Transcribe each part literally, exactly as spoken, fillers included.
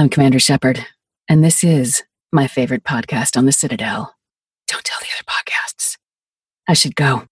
I'm Commander Shepard, and this is my favorite podcast on the Citadel. Don't tell the other podcasts. I should go.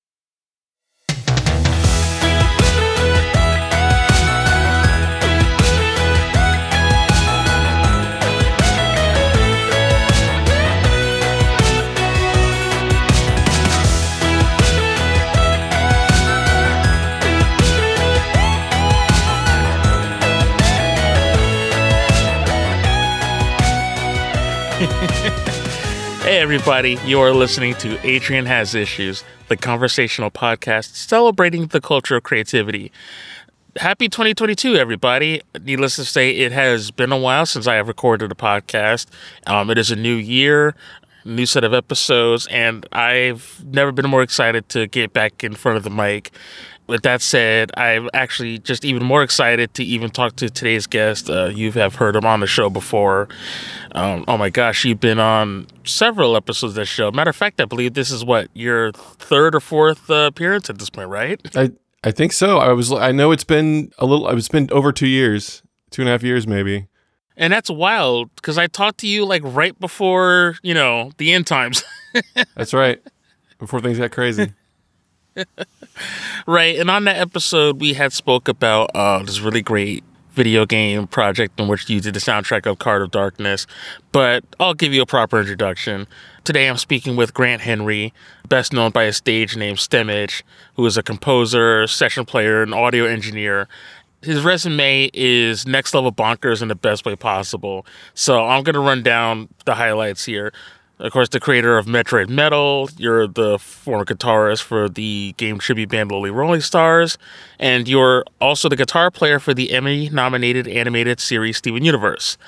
Hey everybody, you are listening to Adrian Has Issues, the conversational podcast celebrating the culture of creativity. Happy twenty twenty-two, everybody. Needless to say, it has been a while since I have recorded a podcast. Um, it is a new year, new set of episodes, and I've never been more excited to get back in front of the mic. With that said, I'm actually just even more excited to even talk to today's guest. Uh, you have heard him on the show before. Um, oh my gosh, you've been on several episodes of this show. Matter of fact, I believe this is what, your third or fourth uh, appearance at this point, right? I, I think so. I was I know it's been a little. It's been over two years, two and a half years maybe. And that's wild because I talked to you like right before you know the end times. That's right. Before things got crazy. Right, and on that episode, we had spoke about uh, this really great video game project in which you did the soundtrack of Card of Darkness, but I'll give you a proper introduction. Today, I'm speaking with Grant Henry, best known by his stage name Stemage, who is a composer, session player, and audio engineer. His resume is next level bonkers in the best way possible, so I'm going to run down the highlights here. Of course, the creator of Metroid Metal, you're the former guitarist for the game tribute band Lily's Rolling Stars, and you're also the guitar player for the Emmy-nominated animated series Steven Universe.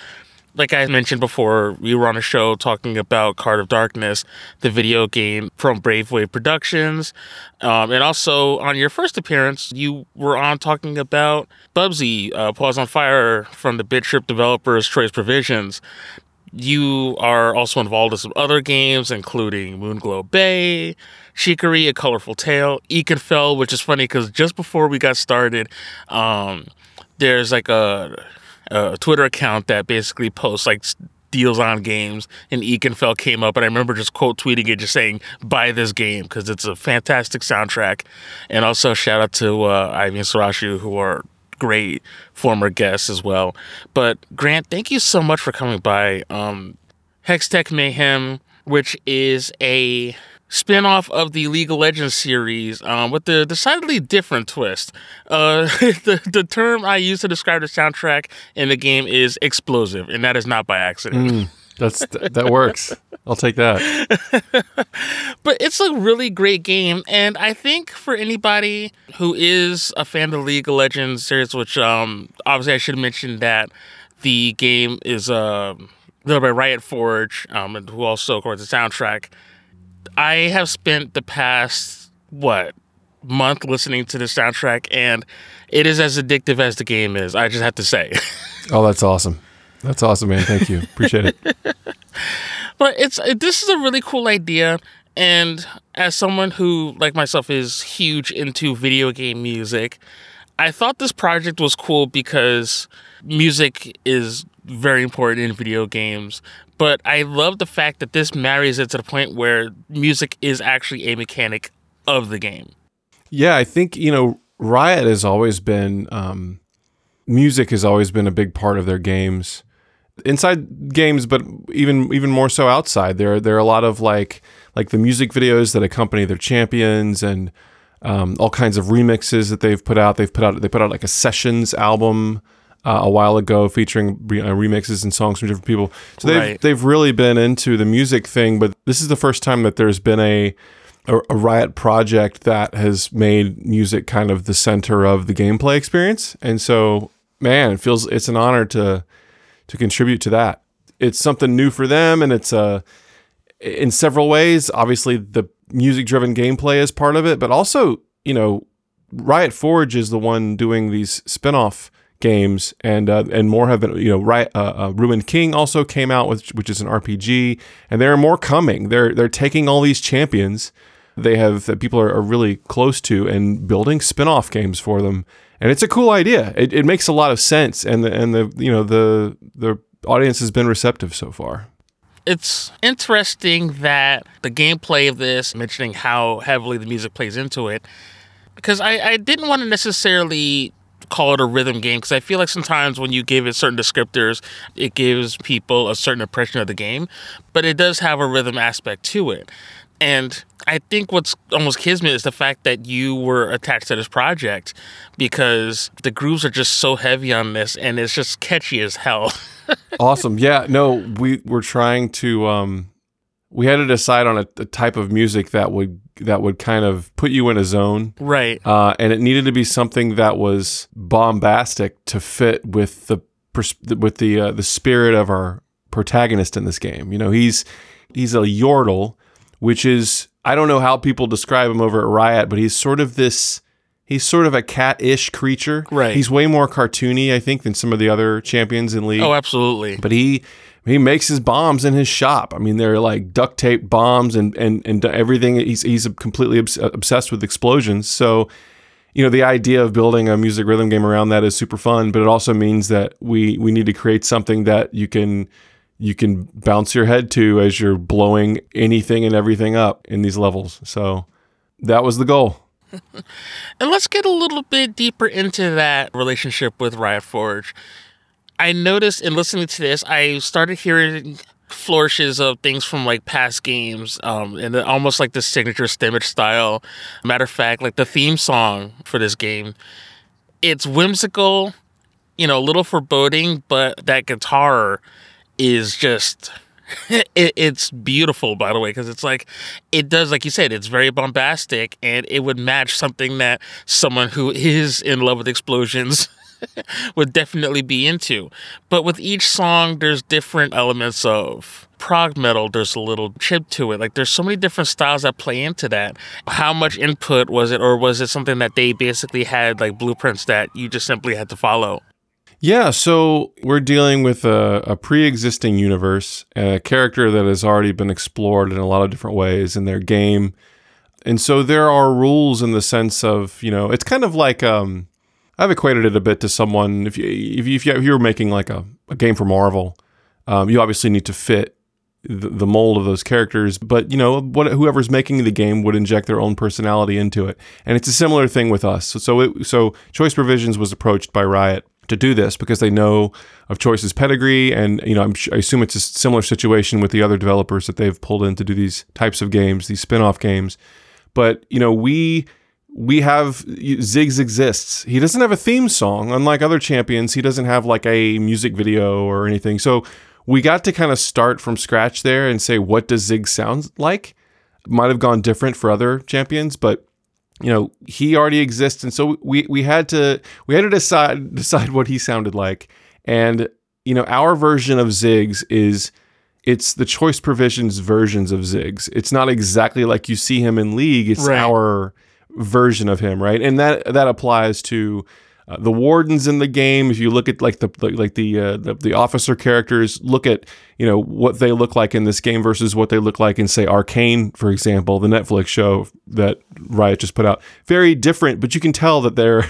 Like I mentioned before, we were on a show talking about Card of Darkness, the video game from Brave Wave Productions, um, and also on your first appearance, you were on talking about Bubsy uh, Paws on Fire from the Bid Trip developers Choice Provisions. You are also involved in some other games, including Moonglow Bay, Chicory, A Colorful Tale, Eikenfell, which is funny because just before we got started, um, there's like a, a Twitter account that basically posts like deals on games, and Eikenfell came up, and I remember just quote tweeting it, just saying, buy this game because it's a fantastic soundtrack. And also shout out to uh, Ivy and Sarashu, who are great former guests as well. But Grant, thank you so much for coming by. Um, Hextech Mayhem, which is a spin-off of the League of Legends series um, with a decidedly different twist. Uh, the, the term I use to describe the soundtrack in the game is explosive, and that is not by accident. Mm. That's that works. I'll take that. But it's a really great game, and I think for anybody who is a fan of the League of Legends series, which um, obviously I should mention that the game is uh, developed by Riot Forge, um, and who also records the soundtrack. I have spent the past what month listening to the soundtrack, and it is as addictive as the game is. I just have to say. Oh, that's awesome. That's awesome, man. Thank you. Appreciate it. But it's this is a really cool idea. And as someone who, like myself, is huge into video game music, I thought this project was cool because music is very important in video games. But I love the fact that this marries it to the point where music is actually a mechanic of the game. Yeah, I think, you know, Riot has always been... Um, music has always been a big part of their games. Inside games, but even even more so outside. There, there are a lot of like like the music videos that accompany their champions, and um, all kinds of remixes that they've put out. They've put out they put out like a Sessions album uh, a while ago featuring re- uh, remixes and songs from different people. So they've right. they've really been into the music thing. But this is the first time that there's been a, a a Riot project that has made music kind of the center of the gameplay experience. And so, man, it feels it's an honor to. to contribute to that. It's something new for them, and it's uh, in several ways. Obviously, the music-driven gameplay is part of it, but also, you know, Riot Forge is the one doing these spin-off games, and uh, and more have been, you know, Riot, uh, uh, Ruined King also came out, with, which is an R P G, and there are more coming. They're they're taking all these champions they have that people are, are really close to and building spin-off games for them. And it's a cool idea. It, it makes a lot of sense, and the and the you know the the audience has been receptive so far. It's interesting that the gameplay of this, mentioning how heavily the music plays into it, because I, I didn't want to necessarily call it a rhythm game, because I feel like sometimes when you give it certain descriptors, it gives people a certain impression of the game, but it does have a rhythm aspect to it. And I think what's almost kismet is the fact that you were attached to this project, because the grooves are just so heavy on this, and it's just catchy as hell. Awesome. Yeah, no, we were trying to, um, we had to decide on a, a type of music that would that would kind of put you in a zone. Right. Uh, and it needed to be something that was bombastic to fit with the pers- with the uh, the spirit of our protagonist in this game. You know, he's he's a Yordle, which is, I don't know how people describe him over at Riot, but he's sort of this, he's sort of a cat-ish creature. Right. He's way more cartoony, I think, than some of the other champions in League. Oh, absolutely. But he he makes his bombs in his shop. I mean, they're like duct tape bombs and and, and everything. He's, he's completely obs- obsessed with explosions. So, you know, the idea of building a music rhythm game around that is super fun, but it also means that we we need to create something that you can... you can bounce your head to as you're blowing anything and everything up in these levels. So that was the goal. And let's get a little bit deeper into that relationship with Riot Forge. I noticed in listening to this, I started hearing flourishes of things from like past games, um, and the, almost like the signature Stemage style. Matter of fact, like the theme song for this game, it's whimsical, you know, a little foreboding, but that guitar is just, it, it's beautiful, by the way, because it's like, it does, like you said, it's very bombastic, and it would match something that someone who is in love with explosions would definitely be into. But with each song, there's different elements of prog metal, there's a little chip to it, like there's so many different styles that play into that. How much input was it, or was it something that they basically had like blueprints that you just simply had to follow? Yeah, so we're dealing with a, a pre-existing universe, a character that has already been explored in a lot of different ways in their game. And so there are rules in the sense of, you know, it's kind of like, um, I've equated it a bit to someone, if you, if you, if you, if you're making like a, a game for Marvel, um, you obviously need to fit the, the mold of those characters, but, you know, what, whoever's making the game would inject their own personality into it. And it's a similar thing with us. So, so, it, so Choice Provisions was approached by Riot to do this because they know of Choice's pedigree, and you know, I'm sure, I assume it's a similar situation with the other developers that they've pulled in to do these types of games, these spin-off games. But you know, we we have Ziggs exists. He doesn't have a theme song, unlike other champions. He doesn't have like a music video or anything. So we got to kind of start from scratch there and say, what does Ziggs sound like? Might have gone different for other champions, but you know, he already exists, and so we we had to we had to decide decide what he sounded like. And you know, our version of Ziggs is, it's the Choice Provisions versions of Ziggs. It's not exactly like you see him in League. It's right. Our version of him, right? And that that applies to uh, the wardens in the game. If you look at like the, the like the, uh, the the officer characters, look at you know what they look like in this game versus what they look like in, say, Arcane, for example, the Netflix show that Riot just put out. Very different, but you can tell that they're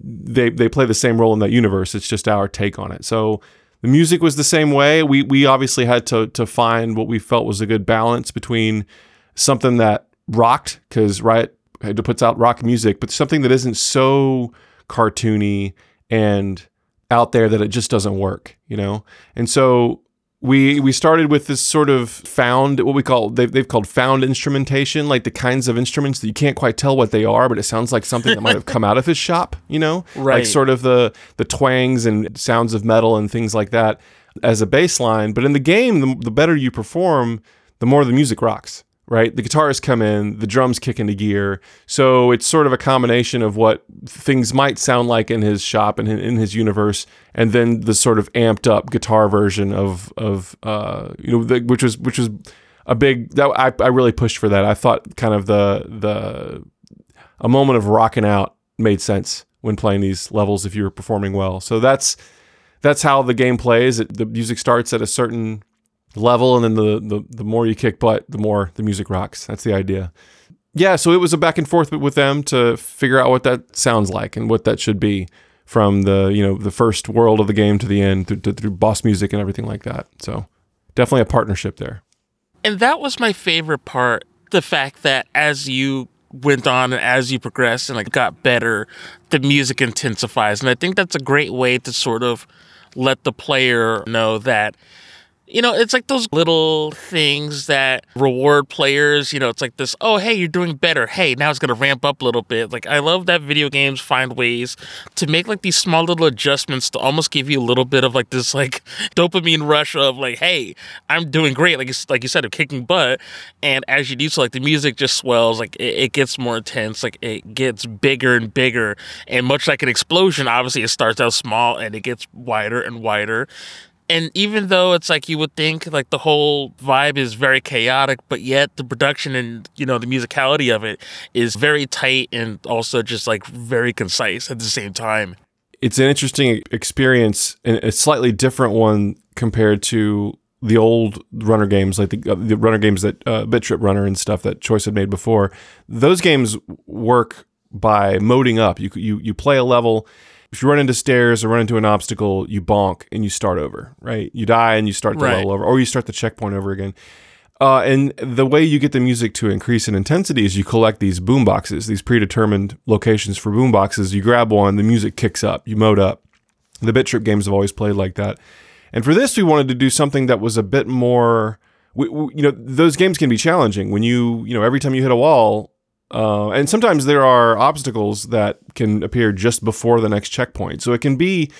they they play the same role in that universe. It's just our take on it. So the music was the same way. We we obviously had to to find what we felt was a good balance between something that rocked, because Riot had to put out rock music, but something that isn't so cartoony and out there that it just doesn't work, you know? And so We we started with this sort of found, what we call, they've, they've called found instrumentation, like the kinds of instruments that you can't quite tell what they are, but it sounds like something that might have come out of his shop, you know? Right. Like sort of the, the twangs and sounds of metal and things like that as a baseline. But in the game, the, the better you perform, the more the music rocks, right? The guitars come in, the drums kick into gear. So it's sort of a combination of what things might sound like in his shop and in his universe, and then the sort of amped up guitar version of of uh, you know, the, which was which was a big that I, I really pushed for that. I thought kind of the the a moment of rocking out made sense when playing these levels if you were performing well. So that's that's how the game plays. It, the music starts at a certain level, and then the, the the more you kick butt, the more the music rocks. That's the idea. Yeah, so it was a back and forth with them to figure out what that sounds like and what that should be. from the, you know, the first world of the game to the end, through, through boss music and everything like that. So definitely a partnership there. And that was my favorite part, the fact that as you went on and as you progressed and it got better, the music intensifies. And I think that's a great way to sort of let the player know that, you know, it's like those little things that reward players. You know, it's like this, oh, hey, you're doing better. Hey, now it's going to ramp up a little bit. Like, I love that video games find ways to make, like, these small little adjustments to almost give you a little bit of, like, this, like, dopamine rush of, like, hey, I'm doing great. Like, like you said, I'm kicking butt. And as you do so, like, the music just swells. Like, it, it gets more intense. Like, it gets bigger and bigger. And much like an explosion, obviously, it starts out small and it gets wider and wider. And even though it's like you would think like the whole vibe is very chaotic, but yet the production and, you know, the musicality of it is very tight and also just like very concise at the same time. It's an interesting experience and a slightly different one compared to the old runner games, like the, uh, the runner games that uh, Bit Trip Runner and stuff that Choice had made before. Those games work by moding up. You you you play a level. If you run into stairs or run into an obstacle, you bonk and you start over, right? You die and you start the right. level over, or you start the checkpoint over again. Uh, and the way you get the music to increase in intensity is you collect these boom boxes, these predetermined locations for boom boxes. You grab one, the music kicks up, you mode up. The Bit Trip games have always played like that. And for this, we wanted to do something that was a bit more, we, we, you know, those games can be challenging when you, you know, every time you hit a wall. Uh, and sometimes there are obstacles that can appear just before the next checkpoint. So it can be,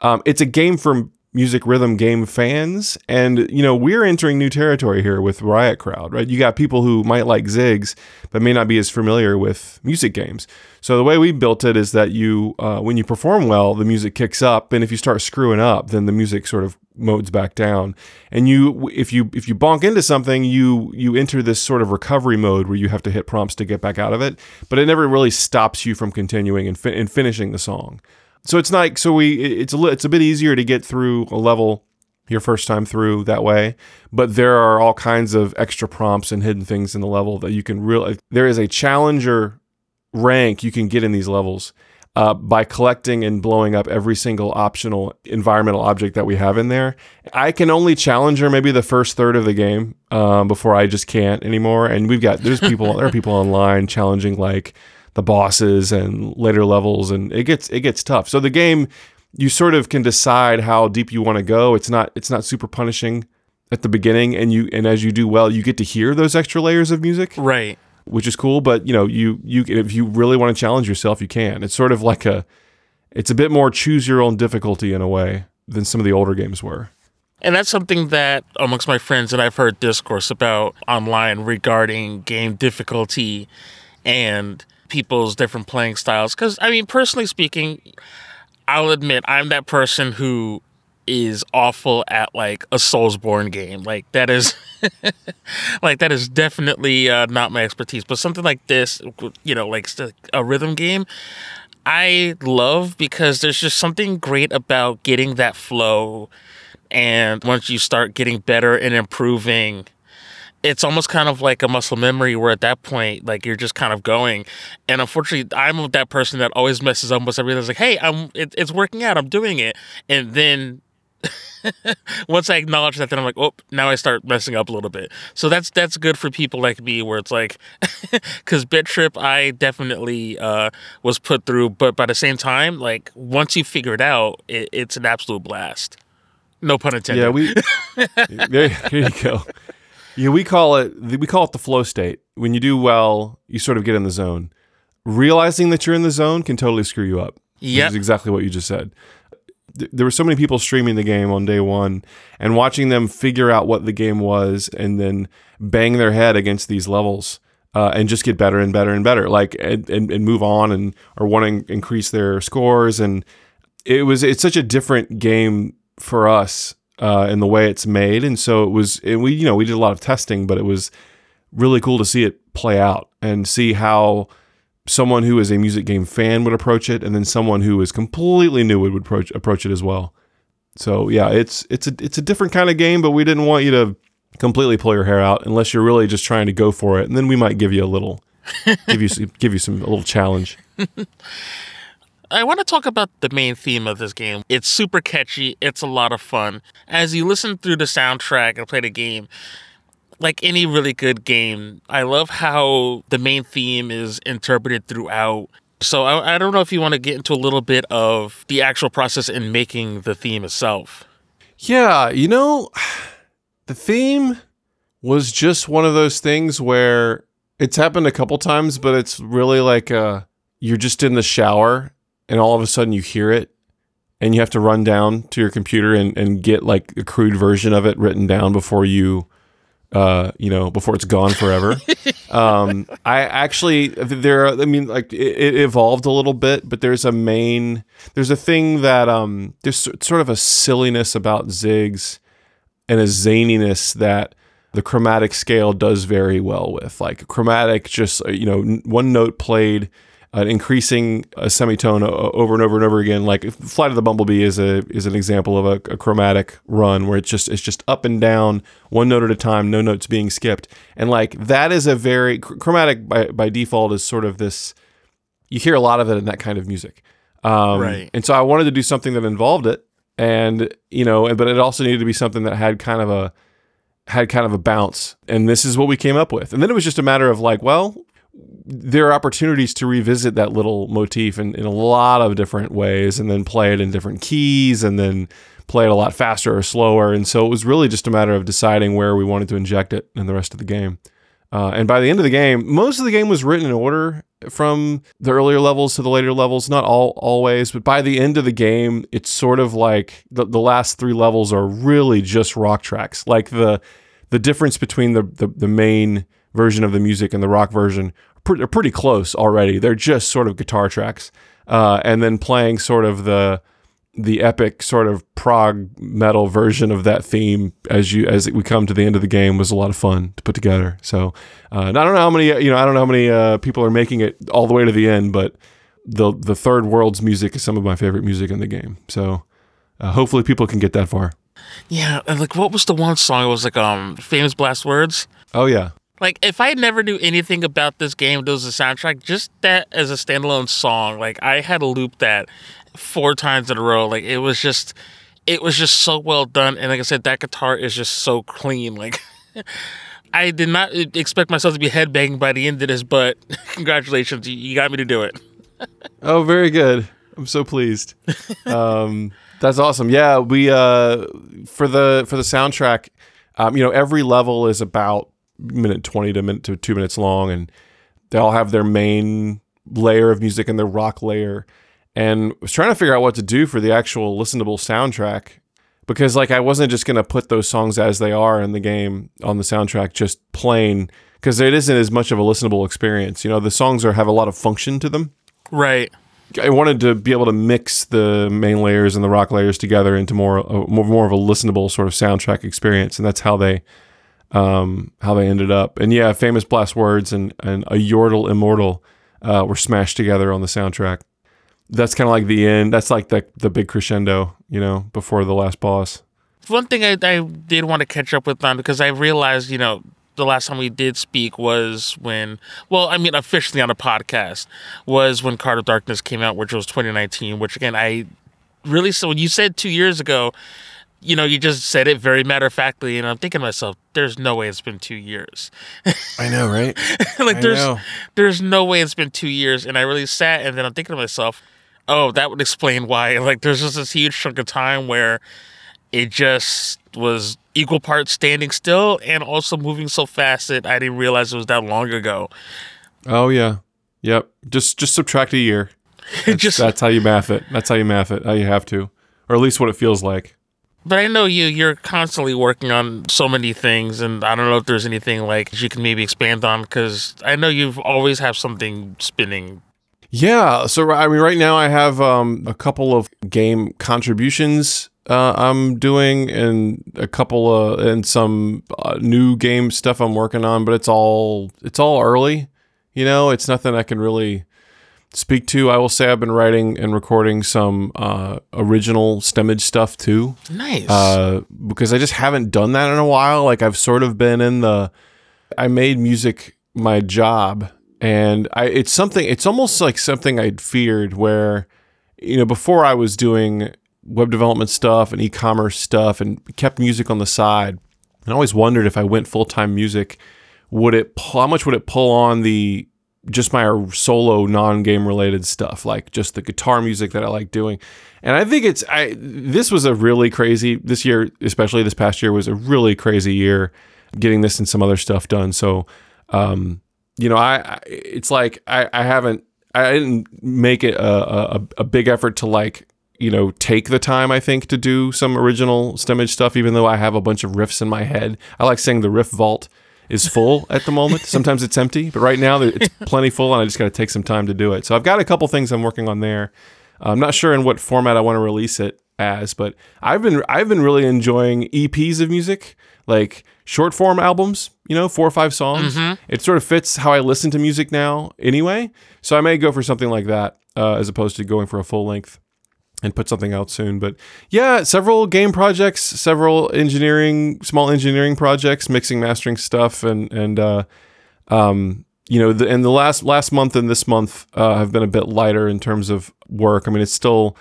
um, it's a game for music rhythm game fans. And, you know, we're entering new territory here with Riot Crowd, right? You got people who might like Ziggs, but may not be as familiar with music games. So the way we built it is that you, uh, when you perform well, the music kicks up. And if you start screwing up, then the music sort of modes back down, and you if you if you bonk into something, you you enter this sort of recovery mode where you have to hit prompts to get back out of it, but it never really stops you from continuing and, fi- and finishing the song. So it's like so we it's a it's a bit easier to get through a level your first time through that way, but there are all kinds of extra prompts and hidden things in the level that you can really there is a challenger rank you can get in these levels. Uh, by collecting and blowing up every single optional environmental object that we have in there. I can only challenger maybe the first third of the game um, before I just can't anymore. And we've got, there's people, there are people online challenging like the bosses and later levels, and it gets, it gets tough. So the game, you sort of can decide how deep you want to go. It's not, it's not super punishing at the beginning, and you, and as you do well, you get to hear those extra layers of music. Right. Which is cool, but you know, you you if you really want to challenge yourself, you can. It's sort of like a, it's a bit more choose your own difficulty in a way than some of the older games were. And that's something that amongst my friends that I've heard discourse about online regarding game difficulty and people's different playing styles. Because I mean, personally speaking, I'll admit I'm that person who is awful at like a Soulsborne game. Like that is like that is definitely uh, not my expertise, but something like this, you know, like a rhythm game, I love because there's just something great about getting that flow. And once you start getting better and improving, it's almost kind of like a muscle memory where at that point, like you're just kind of going. And unfortunately, I'm that person that always messes up once I realize like, hey, I'm it, it's working out, I'm doing it. And then once I acknowledge that, then I'm like, oh, now I start messing up a little bit. So that's that's good for people like me, where it's like, because Bit Trip, I definitely uh, was put through. But by the same time, like once you figure it out, it, it's an absolute blast. No pun intended. Yeah, we. there, there you go. Yeah, we call it we call it the flow state. When you do well, you sort of get in the zone. Realizing that you're in the zone can totally screw you up. Yeah, which is exactly what you just said. There were so many people streaming the game on day one and watching them figure out what the game was and then bang their head against these levels uh, and just get better and better and better, like and, and, and move on and or want to increase their scores. And it was it's such a different game for us uh, in the way it's made. And so it was and we you know we did a lot of testing, but it was really cool to see it play out and see how someone who is a music game fan would approach it, and then someone who is completely new would approach approach it as well. So yeah, it's it's a it's a different kind of game, but we didn't want you to completely pull your hair out unless you're really just trying to go for it, and then we might give you a little give you give you some a little challenge. I want to talk about the main theme of this game. It's super catchy. It's a lot of fun. As you listen through the soundtrack and play the game, like any really good game, I love how the main theme is interpreted throughout. So I, I don't know if you want to get into a little bit of the actual process in making the theme itself. Yeah, you know, the theme was just one of those things where it's happened a couple times, but it's really like uh, you're just in the shower and all of a sudden you hear it and you have to run down to your computer and, and get like a crude version of it written down before you... Uh, you know, before it's gone forever. um, I actually there. I mean, like it, it evolved a little bit, but there's a main. There's a thing that um, there's sort of a silliness about Ziggs, and a zaniness that the chromatic scale does very well with. Like chromatic, just you know, one note played, an uh, increasing a semitone over and over and over again. Like Flight of the Bumblebee is a is an example of a, a chromatic run where it's just it's just up and down, one note at a time, no notes being skipped. And like that is a very chromatic by, by default is sort of this. You hear a lot of it in that kind of music, um, right? And so I wanted to do something that involved it, and you know, but it also needed to be something that had kind of a had kind of a bounce. And this is what we came up with. And then it was just a matter of like, well. There are opportunities to revisit that little motif in, in a lot of different ways and then play it in different keys and then play it a lot faster or slower. And so it was really just a matter of deciding where we wanted to inject it in the rest of the game. Uh, and by the end of the game, most of the game was written in order from the earlier levels to the later levels, not all always, but by the end of the game, it's sort of like the, the last three levels are really just rock tracks. Like the, the difference between the, the, the main version of the music and the rock version are pretty close already. They're just sort of guitar tracks, uh, and then playing sort of the the epic sort of prog metal version of that theme as you as we come to the end of the game was a lot of fun to put together. So uh, and I don't know how many you know I don't know how many uh, people are making it all the way to the end, but the the Third World's music is some of my favorite music in the game. So uh, hopefully people can get that far. Yeah, and like what was the one song? It was like um Famous Blast Words. Oh yeah. Like, if I never knew anything about this game, there was a soundtrack, just that as a standalone song, like, I had to loop that four times in a row. Like, it was just, it was just so well done. And like I said, that guitar is just so clean. Like, I did not expect myself to be headbanging by the end of this, but congratulations, you got me to do it. Oh, very good. I'm so pleased. um, that's awesome. Yeah, we, uh, for the, for the soundtrack, um, you know, every level is about minute twenty to minute to two minutes long, and they all have their main layer of music and their rock layer. And I was trying to figure out what to do for the actual listenable soundtrack, because like I wasn't just going to put those songs as they are in the game on the soundtrack just plain, because it isn't as much of a listenable experience. You know, the songs are have a lot of function to them. Right. I wanted to be able to mix the main layers and the rock layers together into more uh, more, more of a listenable sort of soundtrack experience, and that's how they um how they ended up. And yeah, Famous Blast Words and and a Yordle Immortal uh were smashed together on the soundtrack. That's kind of like the end. That's like the the big crescendo, you know, before the last boss. One thing I, I did want to catch up with on, because I realized, you know, the last time we did speak was when, well, I mean, officially on a podcast, was when Card of Darkness came out, which was twenty nineteen, which again, I really, so when you said two years ago, you know, you just said it very matter-of-factly, and I'm thinking to myself, there's no way it's been two years. I know, right? like, I there's know. there's no way it's been two years, and I really sat, and then I'm thinking to myself, oh, that would explain why. Like, there's just this huge chunk of time where it just was equal parts standing still and also moving so fast that I didn't realize it was that long ago. Oh, yeah. Yep. Just just subtract a year. That's, just, that's how you math it. That's how you math it. How you have to. Or at least what it feels like. But I know you, you're constantly working on so many things, and I don't know if there's anything like you can maybe expand on, because I know you've always have something spinning. Yeah, so I mean, right now I have um, a couple of game contributions uh, I'm doing, and a couple of and some uh, new game stuff I'm working on, but it's all it's all early, you know. It's nothing I can really speak to. I will say I've been writing and recording some uh, original Stemage stuff too. Nice. Uh, because I just haven't done that in a while. Like I've sort of been in the, I made music my job, and I it's something, it's almost like something I'd feared, where you know, before I was doing web development stuff and e-commerce stuff and kept music on the side, and I always wondered if I went full-time music, would it pull, how much would it pull on the just my solo non-game related stuff, like just the guitar music that I like doing. And I think it's, I, this was a really crazy, this year, especially this past year was a really crazy year getting this and some other stuff done. So, um, you know, I, I it's like, I, I haven't, I didn't make it a, a, a big effort to like, you know, take the time, I think, to do some original Stemage stuff, even though I have a bunch of riffs in my head. I like saying the riff vault is full at the moment. Sometimes it's empty, but right now it's plenty full and I just got to take some time to do it. So I've got a couple things I'm working on there. I'm not sure in what format I want to release it as, but I've been I've been really enjoying E Ps of music, like short form albums, you know, four or five songs. Mm-hmm. It sort of fits how I listen to music now anyway. So I may go for something like that uh, as opposed to going for a full length and put something out soon. But yeah, several game projects, several engineering, small engineering projects, mixing, mastering stuff. And, and, uh, um, you know, the, and the last, last month and this month, uh, have been a bit lighter in terms of work. I mean, it's still,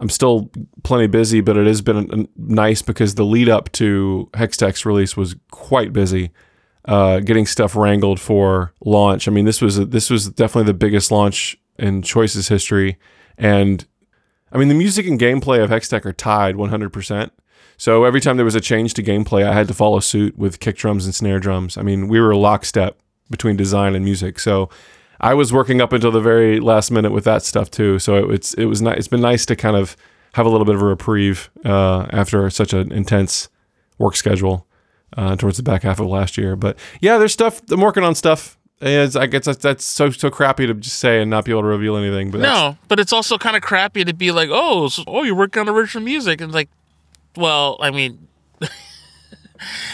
I'm still plenty busy, but it has been a, a nice because the lead up to Hextech's release was quite busy, uh, getting stuff wrangled for launch. I mean, this was, a, this was definitely the biggest launch in Choice's history. And, I mean, the music and gameplay of Hextech are tied one hundred percent. So every time there was a change to gameplay, I had to follow suit with kick drums and snare drums. I mean, we were lockstep between design and music. So I was working up until the very last minute with that stuff too. So it, it's it was ni- it's been nice to kind of have a little bit of a reprieve uh, after such an intense work schedule uh, towards the back half of last year. But yeah, there's stuff. I'm working on stuff. It's, I guess that's so so crappy to just say and not be able to reveal anything. But no, but it's also kind of crappy to be like, oh, so, oh, you're working on original music, and like, well, I mean,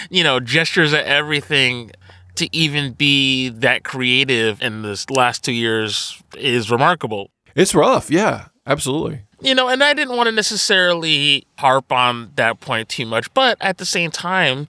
you know, gestures at everything to even be that creative in this last two years is remarkable. It's rough, yeah, absolutely. You know, and I didn't want to necessarily harp on that point too much, but at the same time,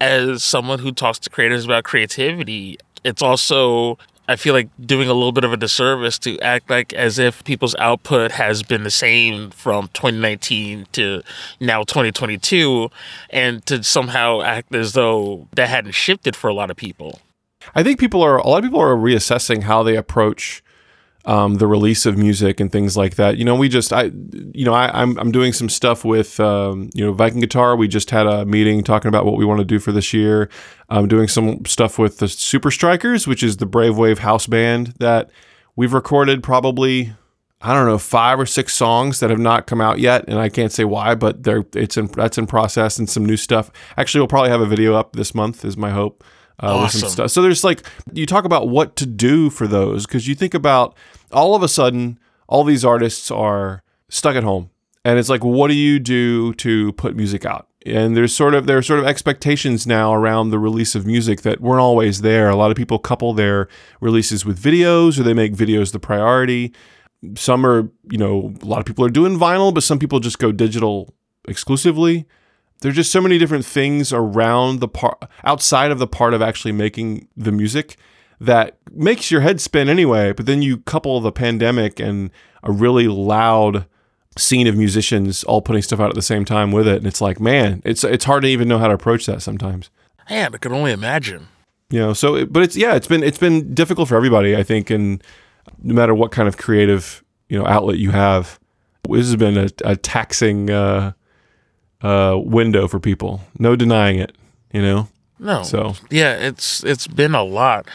as someone who talks to creators about creativity, it's also, I feel like, doing a little bit of a disservice to act like as if people's output has been the same from twenty nineteen to now twenty twenty-two, and to somehow act as though that hadn't shifted for a lot of people. I think people are, a lot of people are reassessing how they approach um, the release of music and things like that. You know, we just, I, you know, I, I'm I'm doing some stuff with, um, you know, Viking Guitar. We just had a meeting talking about what we want to do for this year. I'm doing some stuff with the Super Strikers, which is the Brave Wave house band that we've recorded probably, I don't know, five or six songs that have not come out yet. And I can't say why, but they're, it's in, that's in process and some new stuff. Actually, we'll probably have a video up this month is my hope. Uh, awesome. With some stuff. So there's like, you talk about what to do for those, because you think about all of a sudden, all these artists are stuck at home. And it's like, what do you do to put music out? And there's sort of, there are sort of expectations now around the release of music that weren't always there. A lot of people couple their releases with videos, or they make videos the priority. Some are, you know, a lot of people are doing vinyl, but some people just go digital exclusively. There's just so many different things around the part, outside of the part of actually making the music, that makes your head spin anyway. But then you couple the pandemic and a really loud scene of musicians all putting stuff out at the same time with it, and it's like, man, it's it's hard to even know how to approach that sometimes. Yeah, I can only imagine. You know, so it, but it's yeah, it's been it's been difficult for everybody, I think, and no matter what kind of creative, you know, outlet you have, this has been a, a taxing Uh, Uh, window for people. No denying it, you know? No. So yeah, it's it's been a lot.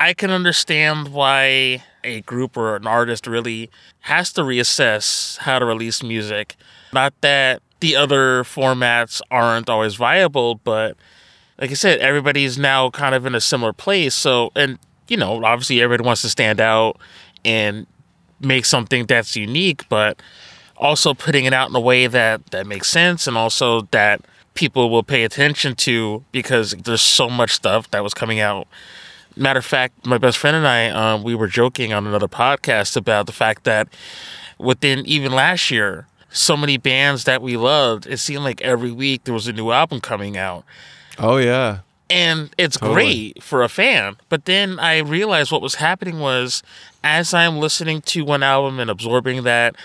I can understand why a group or an artist really has to reassess how to release music. Not that the other formats aren't always viable, but like I said, everybody's now kind of in a similar place. So, and you know, obviously everybody wants to stand out and make something that's unique, but also putting it out in a way that, that makes sense, and also that people will pay attention to, because there's so much stuff that was coming out. Matter of fact, my best friend and I, um, we were joking on another podcast about the fact that within even last year, so many bands that we loved, it seemed like every week there was a new album coming out. Oh, yeah. And it's totally great for a fan. But then I realized what was happening was, as I'm listening to one album and absorbing that,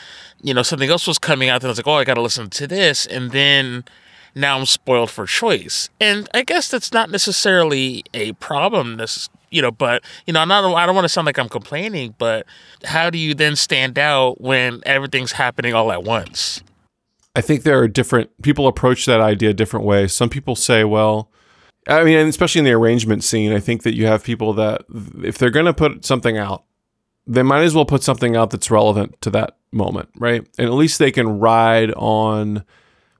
you know, something else was coming out. And I was like, oh, I got to listen to this. And then now I'm spoiled for choice. And I guess that's not necessarily a problem, you know, but, you know, not, I don't want to sound like I'm complaining, but how do you then stand out when everything's happening all at once? I think there are different, people approach that idea a different way. Some people say, well, I mean, and especially in the arrangement scene, I think that you have people that if they're going to put something out, they might as well put something out that's relevant to that moment, right? And at least they can ride on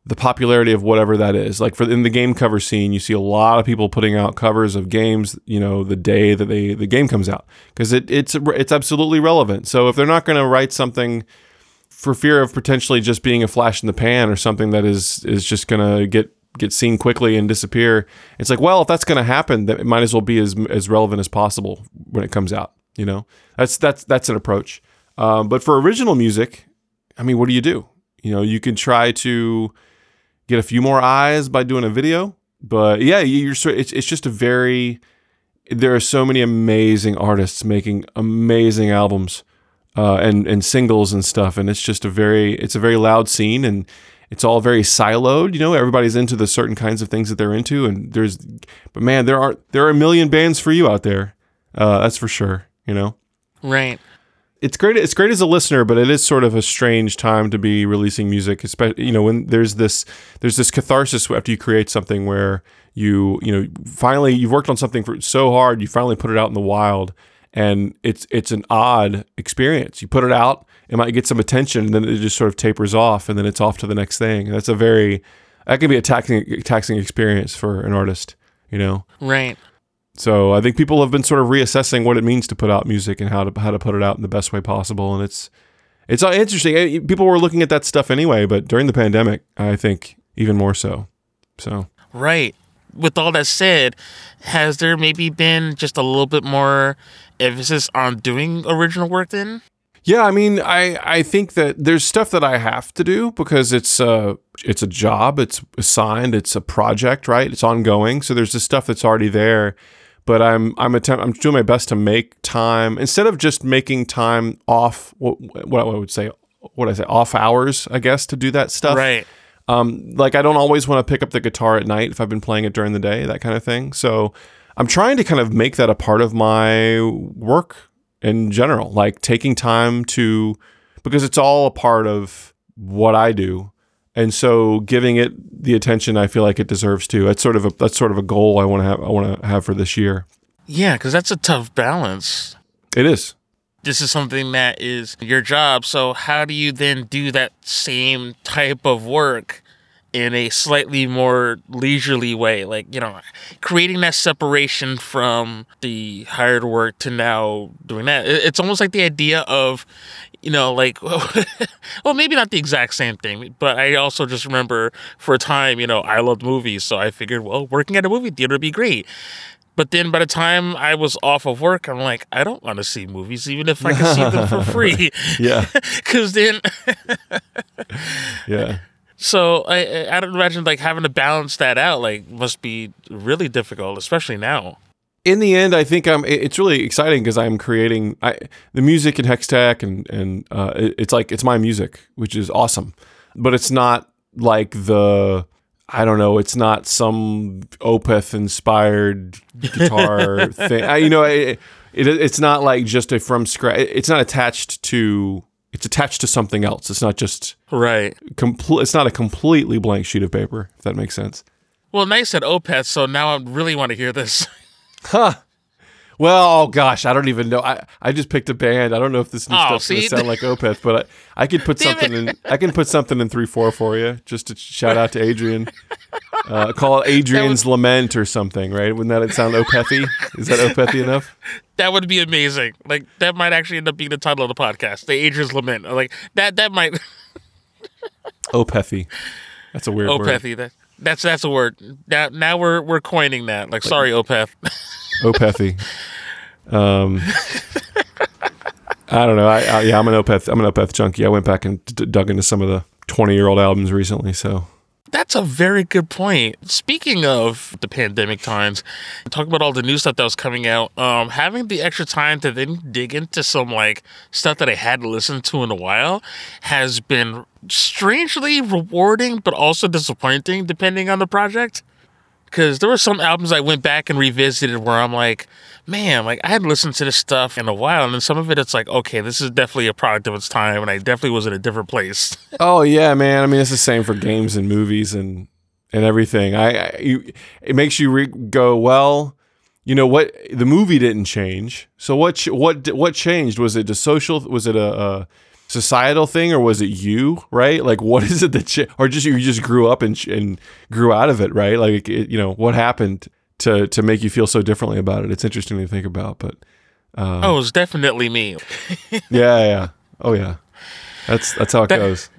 the popularity of whatever that is. Like for in the game cover scene, you see a lot of people putting out covers of games, you know, the day that they the game comes out, because it it's it's absolutely relevant. So if they're not going to write something for fear of potentially just being a flash in the pan or something that is is just going to get get seen quickly and disappear. It's like, well, if that's going to happen, that it might as well be as as relevant as possible when it comes out. You know, that's that's that's an approach. Um, but for original music, I mean, what do you do? You know, you can try to get a few more eyes by doing a video, but yeah, you're it's it's just a very there are so many amazing artists making amazing albums uh, and and singles and stuff, and it's just a very it's a very loud scene and. It's all very siloed, you know, everybody's into the certain kinds of things that they're into. And there's, but man, there are, there are a million bands for you out there. Uh, that's for sure. You know? Right. It's great. It's great as a listener, but it is sort of a strange time to be releasing music, especially, you know, when there's this, there's this catharsis after you create something where you, you know, finally you've worked on something for so hard, you finally put it out in the wild and it's, it's an odd experience. You put it out, it might get some attention, and then it just sort of tapers off, and then it's off to the next thing. And that's a very that can be a taxing, taxing experience for an artist, you know. Right. So I think people have been sort of reassessing what it means to put out music and how to how to put it out in the best way possible. And it's it's interesting. People were looking at that stuff anyway, but during the pandemic, I think even more so. So right. With all that said, has there maybe been just a little bit more emphasis on doing original work then? Yeah, I mean, I, I think that there's stuff that I have to do because it's a, it's a job, it's assigned, it's a project, right? It's ongoing. So there's this stuff that's already there, but I'm I'm attempt, I'm doing my best to make time. Instead of just making time off, what, what I would say, what I say, off hours, I guess, to do that stuff. Right. Um, like I don't always want to pick up the guitar at night if I've been playing it during the day, that kind of thing. So I'm trying to kind of make that a part of my work in general, like taking time to, because it's all a part of what I do. And so giving it the attention I feel like it deserves to, that's sort of a, that's sort of a goal I want to have, I want to have for this year. Yeah. Cause that's a tough balance. It is. This is something that is your job. So how do you then do that same type of work in a slightly more leisurely way, like, you know, creating that separation from the hired work to now doing that? It's almost like the idea of, you know, like, well, maybe not the exact same thing, but I also just remember for a time, you know, I loved movies. So I figured, well, working at a movie theater would be great. But then by the time I was off of work, I'm like, I don't want to see movies, even if I can see them for free. Yeah. Because then. Yeah. So I I don't imagine like having to balance that out like must be really difficult, especially now. In the end, I think I'm. It's really exciting because I'm creating I, the music in Hextech, and and uh, it's like it's my music, which is awesome. But it's not like the I don't know. It's not some Opeth inspired guitar thing. I, you know, it, it it's not like just a from scratch. It's not attached to. It's attached to something else. It's not just right. Compl- it's not a completely blank sheet of paper, if that makes sense. Well, now you said Opeth, so now I really want to hear this. Huh. Well, oh gosh, I don't even know. I, I just picked a band. I don't know if this new oh, stuff's going to sound like Opeth, but I, I could put something in. I can put something in three four for you, just to shout out to Adrian. Uh, call it Adrian's would... Lament or something, right? Wouldn't that sound Opethy? Is that Opethy enough? That would be amazing. Like that might actually end up being the title of the podcast, the Adrian's Lament. Like that. That might. Opethy. That's a weird Opethy, word. Opethy. That, that's that's a word. Now now we're we're coining that. Like, like sorry, Opeth. Opethy. Um, I don't know. I, I yeah, I'm an Opeth. I'm an Opeth junkie. I went back and d- dug into some of the twenty-year-old albums recently. So That's a very good point. Speaking of the pandemic times, talking about all the new stuff that was coming out, um, having the extra time to then dig into some like stuff that I hadn't listened to in a while has been strangely rewarding, but also disappointing depending on the project. Because there were some albums I went back and revisited where I'm like, man, like I hadn't listened to this stuff in a while. And then some of it, it's like, okay, this is definitely a product of its time. And I definitely was in a different place. Oh, yeah, man. I mean, it's the same for games and movies and, and everything. I, I you, It makes you re- go, well, you know what? The movie didn't change. So what what what changed? Was it a social, was it a... a societal thing, or was it you, right? Like, what is it that you, or just you just grew up and and grew out of it, right? Like, it, you know, what happened to to make you feel so differently about it? It's interesting to think about, but uh, oh, it's definitely me. yeah, yeah, oh yeah, that's that's how it that, goes.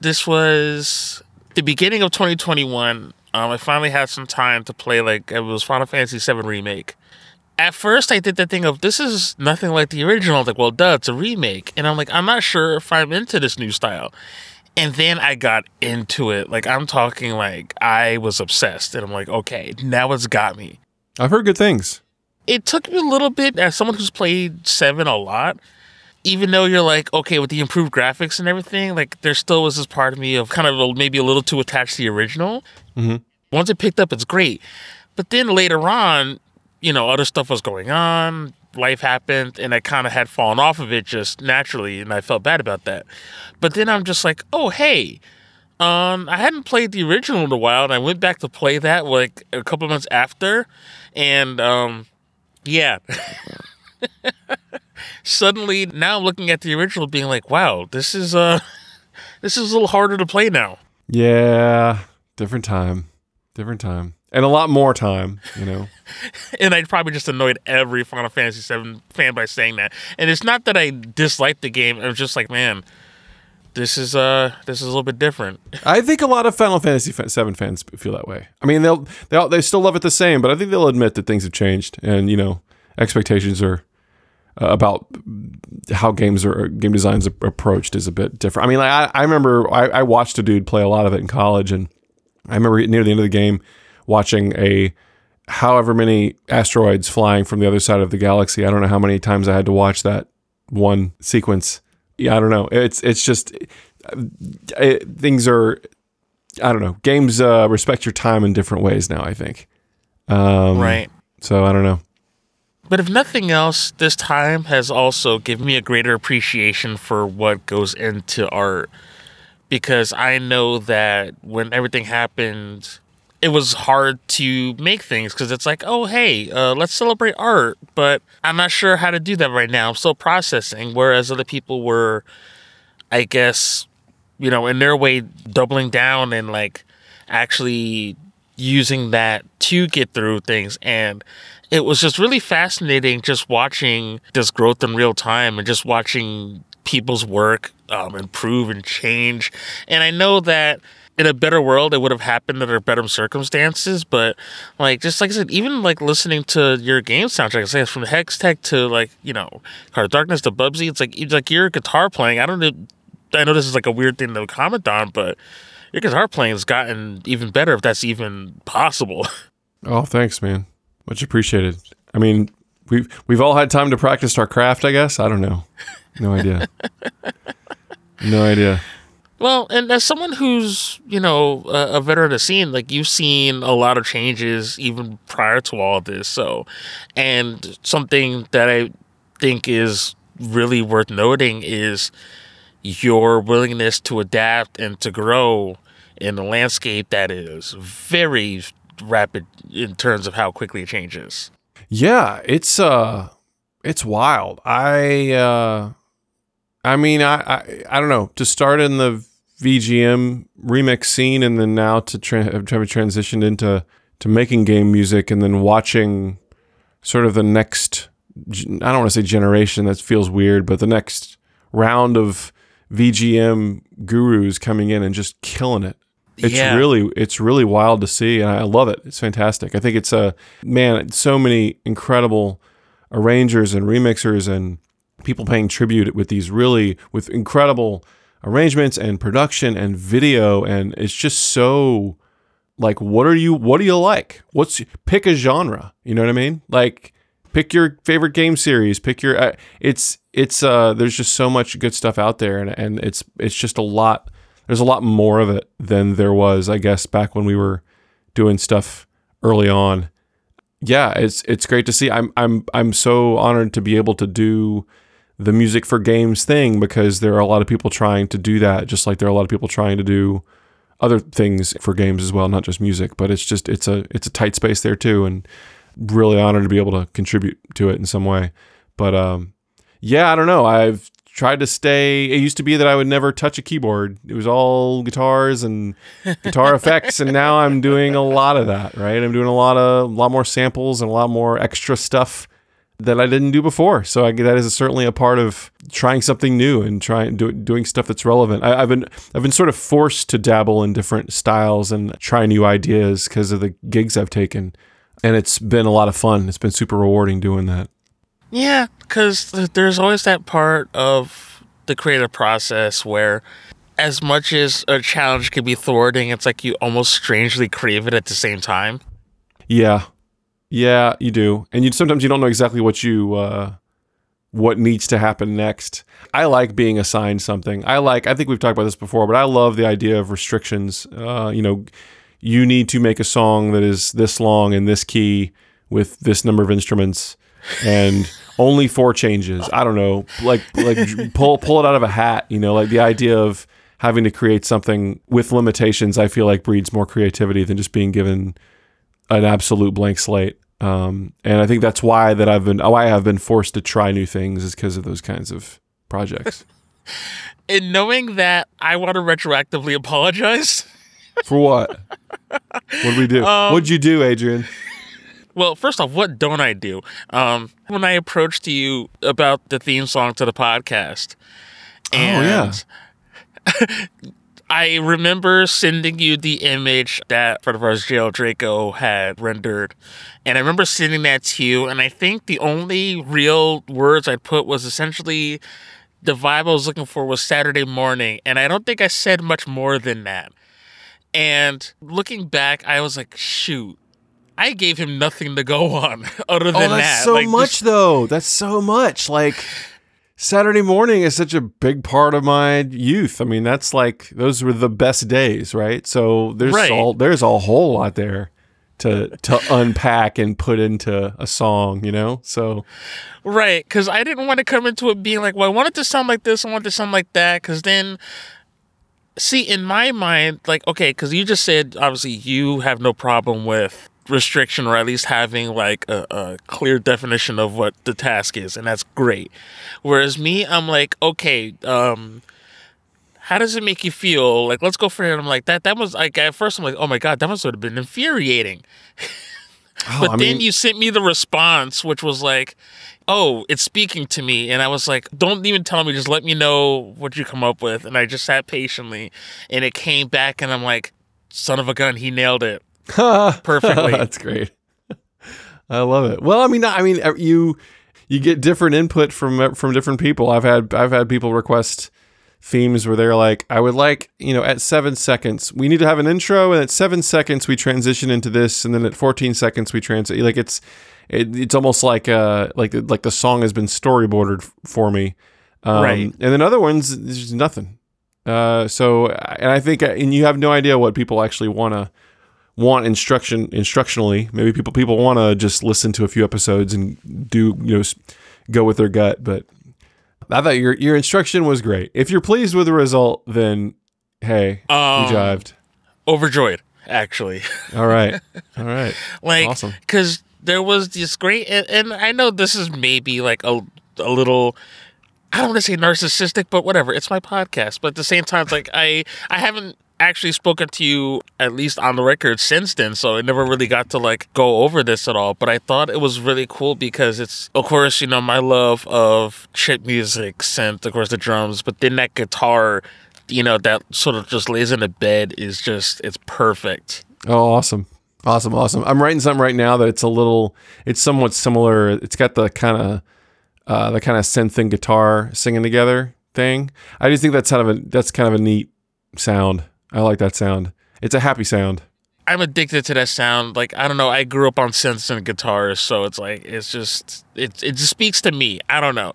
This was the beginning of twenty twenty-one. Um, I finally had some time to play. Like, it was Final Fantasy seven Remake. At first, I did that thing of, this is nothing like the original. I was like, well, duh, it's a remake. And I'm like, I'm not sure if I'm into this new style. And then I got into it. Like, I'm talking like I was obsessed. And I'm like, okay, now it's got me. I've heard good things. It took me a little bit, as someone who's played seven a lot, even though you're like, okay, with the improved graphics and everything, like, there still was this part of me of kind of maybe a little too attached to the original. Mm-hmm. Once it picked up, it's great. But then later on, you know, other stuff was going on, life happened, and I kind of had fallen off of it just naturally, and I felt bad about that. But then I'm just like, oh, hey, um, I hadn't played the original in a while, and I went back to play that, like, a couple months after, and, um, yeah. Suddenly, now I'm looking at the original being like, wow, this is, uh, this is a little harder to play now. Yeah, different time, different time. And a lot more time, you know. And I probably just annoyed every Final Fantasy seven fan by saying that. And it's not that I disliked the game. I was just like, man, this is uh, this is a little bit different. I think a lot of Final Fantasy seven fans feel that way. I mean, they'll they they still love it the same, but I think they'll admit that things have changed, and you know, expectations are uh, about how games are game design's approached is a bit different. I mean, like I, I remember I, I watched a dude play a lot of it in college, and I remember near the end of the game, watching a however many asteroids flying from the other side of the galaxy. I don't know how many times I had to watch that one sequence. Yeah, I don't know. It's it's just it, things are, I don't know. Games uh, respect your time in different ways now, I think. Um, right. So I don't know. But if nothing else, this time has also given me a greater appreciation for what goes into art. Because I know that when everything happened, it was hard to make things because it's like, oh, hey, uh, let's celebrate art, but I'm not sure how to do that right now. I'm still processing, whereas other people were, I guess, you know, in their way, doubling down and, like, actually using that to get through things. And it was just really fascinating just watching this growth in real time and just watching people's work um, improve and change. And I know that in a better world, it would have happened under better circumstances, but like just like I said, even like listening to your game soundtrack, like from Hextech to like you know Card of Darkness to Bubsy, it's like it's like your guitar playing. I don't know. I know this is like a weird thing to comment on, but your guitar playing has gotten even better, if that's even possible. Oh, thanks, man. Much appreciated. I mean, we've we've all had time to practice our craft, I guess. I don't know. No idea. No idea. Well, and as someone who's, you know, a, a veteran of the scene, like, you've seen a lot of changes even prior to all this, so, and something that I think is really worth noting is your willingness to adapt and to grow in a landscape that is very rapid in terms of how quickly it changes. Yeah, it's, uh, it's wild. I, uh, I mean, I, I, I don't know, to start in the V G M remix scene, and then now to tra- have transitioned into to making game music, and then watching sort of the next, I don't want to say generation, that feels weird, but the next round of V G M gurus coming in and just killing it. It's yeah. really, it's really wild to see, and I love it. It's fantastic. I think it's a man. So many incredible arrangers and remixers and people paying tribute with these really with incredible arrangements and production and video, and it's just so like, what are you, what do you like? What's, pick a genre, you know what I mean? Like, pick your favorite game series, pick your, uh, it's, it's, uh, there's just so much good stuff out there, and, and it's, it's just a lot, there's a lot more of it than there was, I guess, back when we were doing stuff early on. Yeah, it's, it's great to see. I'm, I'm, I'm so honored to be able to do the music for games thing, because there are a lot of people trying to do that, just like there are a lot of people trying to do other things for games as well, not just music, but it's just, it's a, it's a tight space there too. And really honored to be able to contribute to it in some way. But, um, yeah, I don't know. I've tried to stay, it used to be that I would never touch a keyboard. It was all guitars and guitar effects. And now I'm doing a lot of that, right? I'm doing a lot of, a lot more samples and a lot more extra stuff that I didn't do before. So I, that is certainly a part of trying something new and trying do, doing stuff that's relevant. I, I've been I've been sort of forced to dabble in different styles and try new ideas because of the gigs I've taken, and it's been a lot of fun. It's been super rewarding doing that. Yeah, because there's always that part of the creative process where, as much as a challenge can be thwarting, it's like you almost strangely crave it at the same time. Yeah. Yeah, you do. And you sometimes you don't know exactly what you uh, what needs to happen next. I like being assigned something. I like, I think we've talked about this before, but I love the idea of restrictions. Uh, you know, you need to make a song that is this long and this key with this number of instruments and only four changes. I don't know, like like pull pull it out of a hat, you know, like the idea of having to create something with limitations, I feel like breeds more creativity than just being given an absolute blank slate. Um, and I think that's why that I've been, oh, I have been forced to try new things, is because of those kinds of projects. And knowing that, I want to retroactively apologize. For what? What did we do? Um, What'd you do, Adrian? Well, first off, what don't I do? Um, when I approached you about the theme song to the podcast. And oh, yeah. I remember sending you the image that friend of ours, J L Draco, had rendered. And I remember sending that to you. And I think the only real words I put was essentially the vibe I was looking for was Saturday morning. And I don't think I said much more than that. And looking back, I was like, shoot, I gave him nothing to go on other than that. Oh, that's that. so like, much, this- though. That's so much. Like... Saturday morning is such a big part of my youth. I mean, that's like, those were the best days, right? So there's right. all there's a whole lot there to to unpack and put into a song, you know? So right, because I didn't want to come into it being like, well, I want it to sound like this, I want it to sound like that, because then, see, in my mind, like, okay, because you just said, obviously, you have no problem with restriction, or at least having like a, a clear definition of what the task is, and that's great. Whereas me, I'm like, okay, um how does it make you feel? Like, let's go for it. And I'm like, that that was like, at first I'm like, oh my god, that must have been infuriating. oh, but I then mean... you sent me the response, which was like, oh, it's speaking to me. And I was like, don't even tell me, just let me know what you come up with. And I just sat patiently, and it came back, and I'm like, son of a gun, he nailed it perfectly. That's great. I love it. Well, I mean, I mean, you you get different input from from different people. I've had I've had people request themes where they're like, I would like, you know, at seven seconds, we need to have an intro, and at seven seconds we transition into this, and then at fourteen seconds we transition. Like it's it, it's almost like uh like like the song has been storyboarded for me. Um, right. And then other ones, there's just nothing. Uh, so and I think and you have no idea what people actually want to. want instruction instructionally. Maybe people people want to just listen to a few episodes and do, you know, go with their gut. But I thought your your instruction was great. If you're pleased with the result, then hey, um, you jived. Overjoyed, actually. All right, all right. Like, awesome. Because there was this great, and, and I know this is maybe like a a little, I don't want to say narcissistic, but whatever. It's my podcast. But at the same time, it's like I I haven't. actually spoken to you, at least on the record, since then, so I never really got to like go over this at all. But I thought it was really cool because it's, of course, you know, my love of chip music, synth, of course the drums, but then that guitar, you know, that sort of just lays in the bed is just, it's perfect. Oh, awesome. Awesome, awesome. I'm writing something right now that it's a little, it's somewhat similar. It's got the kind of, uh, the kind of synth and guitar singing together thing. I just think that's kind of a that's kind of a neat sound. I like that sound. It's a happy sound. I'm addicted to that sound. Like, I don't know. I grew up on synths and guitars, so it's like it's just it it just speaks to me. I don't know.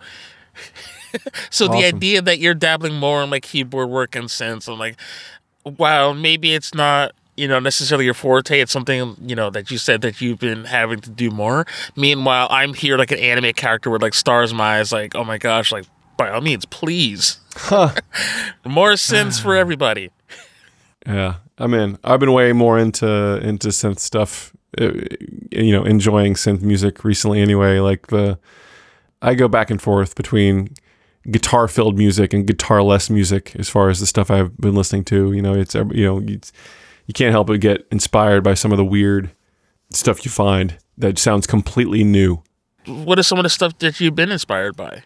So awesome. The idea that you're dabbling more in like keyboard work and synths, I'm like, wow, maybe it's not, you know, necessarily your forte. It's something, you know, that you said that you've been having to do more. Meanwhile, I'm here like an anime character with like stars in my eyes, like, oh my gosh, like, by all means, please. Huh. More synths for everybody. Yeah, I'm in. I've been way more into into synth stuff, you know, enjoying synth music recently anyway. Like the, I go back and forth between guitar-filled music and guitar-less music as far as the stuff I've been listening to. You know, it's, you know, it's, you can't help but get inspired by some of the weird stuff you find that sounds completely new. What is some of the stuff that you've been inspired by?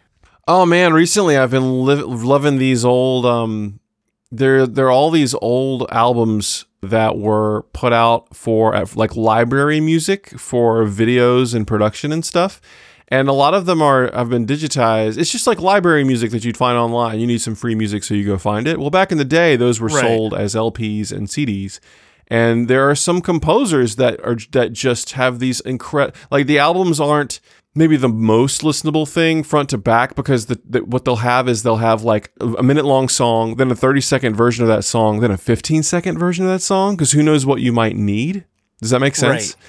Oh man, recently I've been li- loving these old, um, there, there are all these old albums that were put out for uh, like library music for videos and production and stuff. And a lot of them are have been digitized. It's just like library music that you'd find online. You need some free music, so you go find it. Well, back in the day, those were right. sold as L Ps and C Ds. And there are some composers that are that just have these incredible... Like, the albums aren't maybe the most listenable thing front to back, because the, the what they'll have is they'll have, like, a minute-long song, then a thirty-second version of that song, then a fifteen-second version of that song, because who knows what you might need. Does that make sense? Right.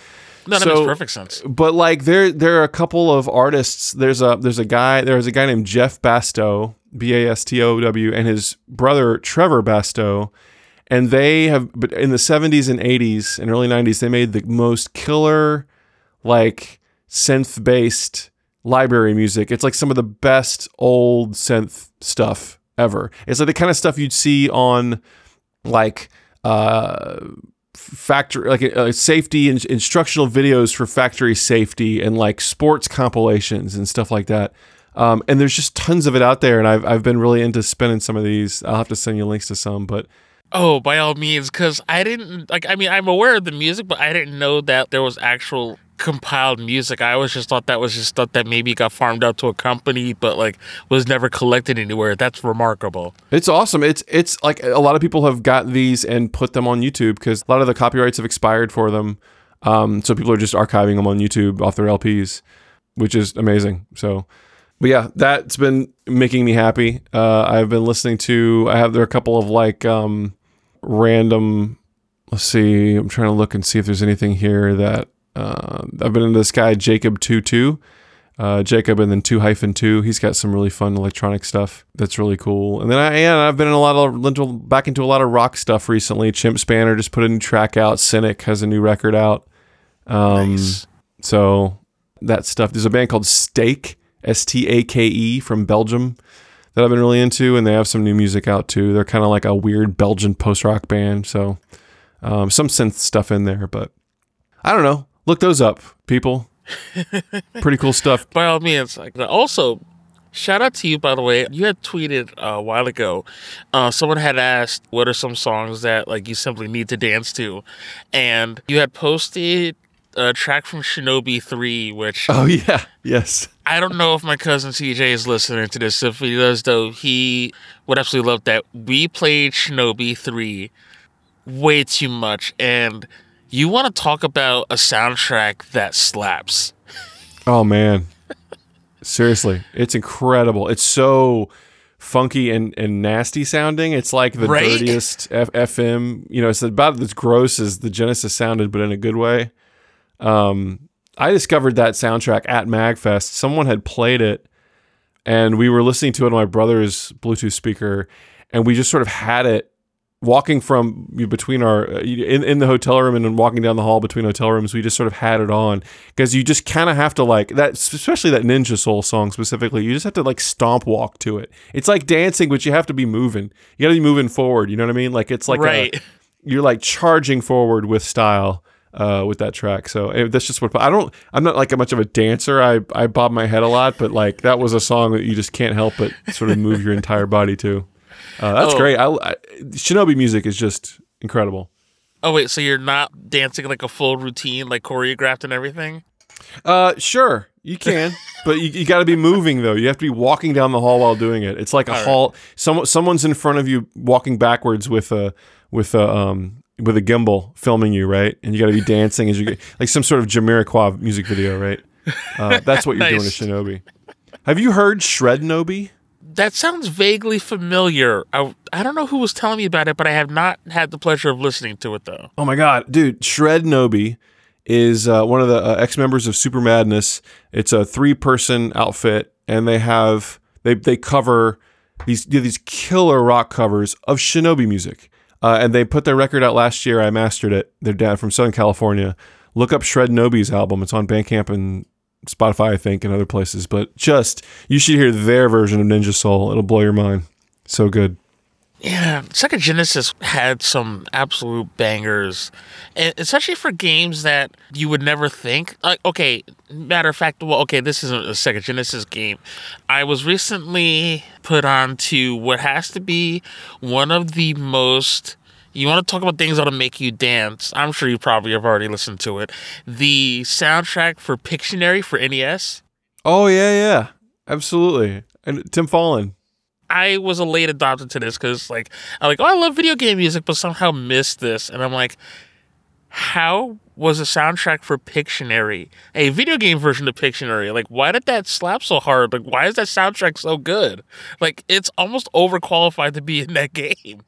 No, that so, makes perfect sense. But like there there are a couple of artists. There's a there's a guy there's a guy named Jeff Bastow, B A S T O W, and his brother Trevor Bastow, and they have but in the seventies and eighties and early nineties, they made the most killer like synth-based library music. It's like some of the best old synth stuff ever. It's like the kind of stuff you'd see on like uh factory like uh, safety and instructional videos for factory safety and like sports compilations and stuff like that, um and there's just tons of it out there, and I've I've been really into spinning some of these. I'll have to send you links to some, but oh, by all means, because I didn't like I mean I'm aware of the music, but I didn't know that there was actual compiled music. I always just thought that was just stuff that maybe got farmed out to a company, but like was never collected anywhere. That's remarkable. It's awesome. It's it's like a lot of people have got these and put them on YouTube because a lot of the copyrights have expired for them. Um, so people are just archiving them on YouTube off their L Ps, which is amazing. So, but yeah, that's been making me happy. Uh, I've been listening to, I have, there are a couple of like um, random, let's see, I'm trying to look and see if there's anything here that Uh, I've been into this guy, Jacob two two, uh, Jacob and then two hyphen two. He's got some really fun electronic stuff that's really cool. And then I, and I've been in a lot of, back into a lot of rock stuff recently. Chimp Spanner just put a new track out. Cynic has a new record out. Um, nice. So that stuff. There's a band called Stake, S T A K E, from Belgium that I've been really into. And they have some new music out too. They're kind of like a weird Belgian post-rock band. So um, some synth stuff in there, but I don't know. Look those up, people. Pretty cool stuff. By all means. Also, shout out to you, by the way. You had tweeted uh, a while ago. Uh, someone had asked, what are some songs that like you simply need to dance to? And you had posted a track from Shinobi three, which... Oh, yeah. Yes. I don't know if my cousin C J is listening to this. If he does, though, he would absolutely love that. We played Shinobi three way too much, and... You want to talk about a soundtrack that slaps. Oh, man. Seriously. It's incredible. It's so funky and, and nasty sounding. It's like the right? dirtiest F- FM. You know, it's about as gross as the Genesis sounded, but in a good way. Um, I discovered that soundtrack at MagFest. Someone had played it, and we were listening to it on my brother's Bluetooth speaker, and we just sort of had it. Walking from between our in, in the hotel room and then walking down the hall between hotel rooms, we just sort of had it on because you just kind of have to like that, especially that Ninja Soul song specifically. You just have to like stomp walk to it. It's like dancing, but you have to be moving. You got to be moving forward. You know what I mean? Like it's like right. a, you're like charging forward with style uh, with that track. So it, that's just what I don't. I'm not like much of a dancer. I I bob my head a lot, but like that was a song that you just can't help but sort of move your entire body to. Uh, that's oh. great. I, I, Shinobi music is just incredible. Oh, wait, so you're not dancing like a full routine, like choreographed and everything? Uh, sure, you can, but you, you got to be moving though. You have to be walking down the hall while doing it. It's like a All hall. Right. Some someone's in front of you walking backwards with a with a um with a gimbal filming you, right? And you got to be dancing as you get, like some sort of Jamiroquai music video, right? Uh, that's what you're nice. doing to Shinobi. Have you heard Shred Nobi? That sounds vaguely familiar. I, I don't know who was telling me about it, but I have not had the pleasure of listening to it, though. Oh, my God. Dude, Shred Nobi is uh, one of the uh, ex-members of Super Madness. It's a three-person outfit, and they have they they cover these do these killer rock covers of Shinobi music. Uh, and they put their record out last year. I mastered it. They're down from Southern California. Look up Shred Nobi's album. It's on Bandcamp and Spotify, I think, and other places, but just you should hear their version of Ninja Soul. It'll blow your mind. So good. Yeah, Sega Genesis had some absolute bangers, and especially for games that you would never think. Like, okay, matter of fact, well, okay, this isn't a Sega Genesis game. I was recently put on to what has to be one of the most. You want to talk about things that'll make you dance? I'm sure you probably have already listened to it. The soundtrack for Pictionary for N E S. Oh, yeah, yeah. Absolutely. And Tim Fallon. I was a late adopter to this because, like, I'm like, oh, I love video game music, but somehow missed this. And I'm like, how was a soundtrack for Pictionary a video game version of Pictionary? Like, why did that slap so hard? Like, why is that soundtrack so good? Like, it's almost overqualified to be in that game.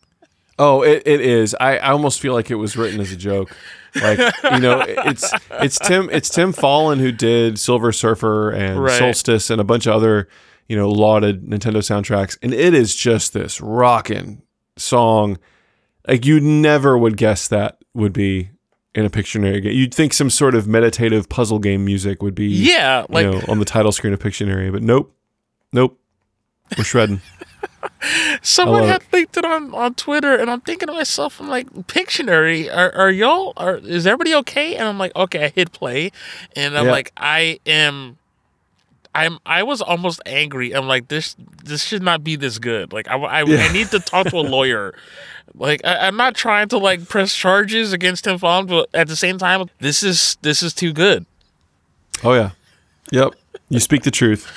Oh, it, it is. I, I almost feel like it was written as a joke. Like, you know, it, it's it's Tim it's Tim Fallon who did Silver Surfer and right. Solstice and a bunch of other, you know, lauded Nintendo soundtracks. And it is just this rockin' song. Like, you never would guess that would be in a Pictionary game. You'd think some sort of meditative puzzle game music would be yeah, like, you know, on the title screen of Pictionary, but nope. Nope. We're shredding. Someone had linked it on, on Twitter, and I'm thinking to myself, I'm like, Pictionary, are, are y'all, are, is everybody okay? And I'm like, okay, I hit play, and I'm yeah. like, I am, I'm, I was almost angry. I'm like, this, this should not be this good. Like, I, I, yeah. I need to talk to a lawyer. Like, I, I'm not trying to like press charges against Tim Fallon, but at the same time, this is this is too good. Oh yeah, yep. You speak the truth.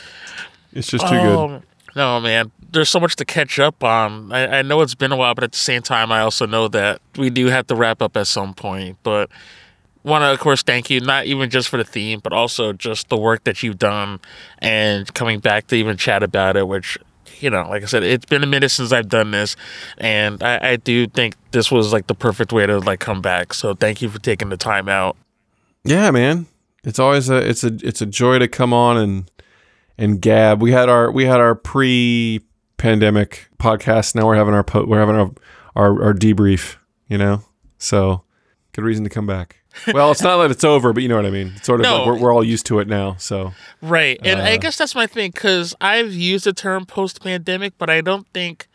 It's just too um, good. No, man. There's so much to catch up on. I, I know it's been a while, but at the same time, I also know that we do have to wrap up at some point. But want to, of course, thank you, not even just for the theme, but also just the work that you've done and coming back to even chat about it, which, you know, like I said, it's been a minute since I've done this. And I, I do think this was like the perfect way to like come back. So thank you for taking the time out. Yeah, man. It's always a, it's a, it's a joy to come on and, and gab. We had our, we had our pre pandemic podcast. Now we're having our po- we're having our, our our debrief, you know, so good reason to come back. Well, it's not that it's over, but you know what I mean. It's sort of no. like we're, we're all used to it now, so right. And uh, I guess that's my thing, because I've used the term post-pandemic, but I don't think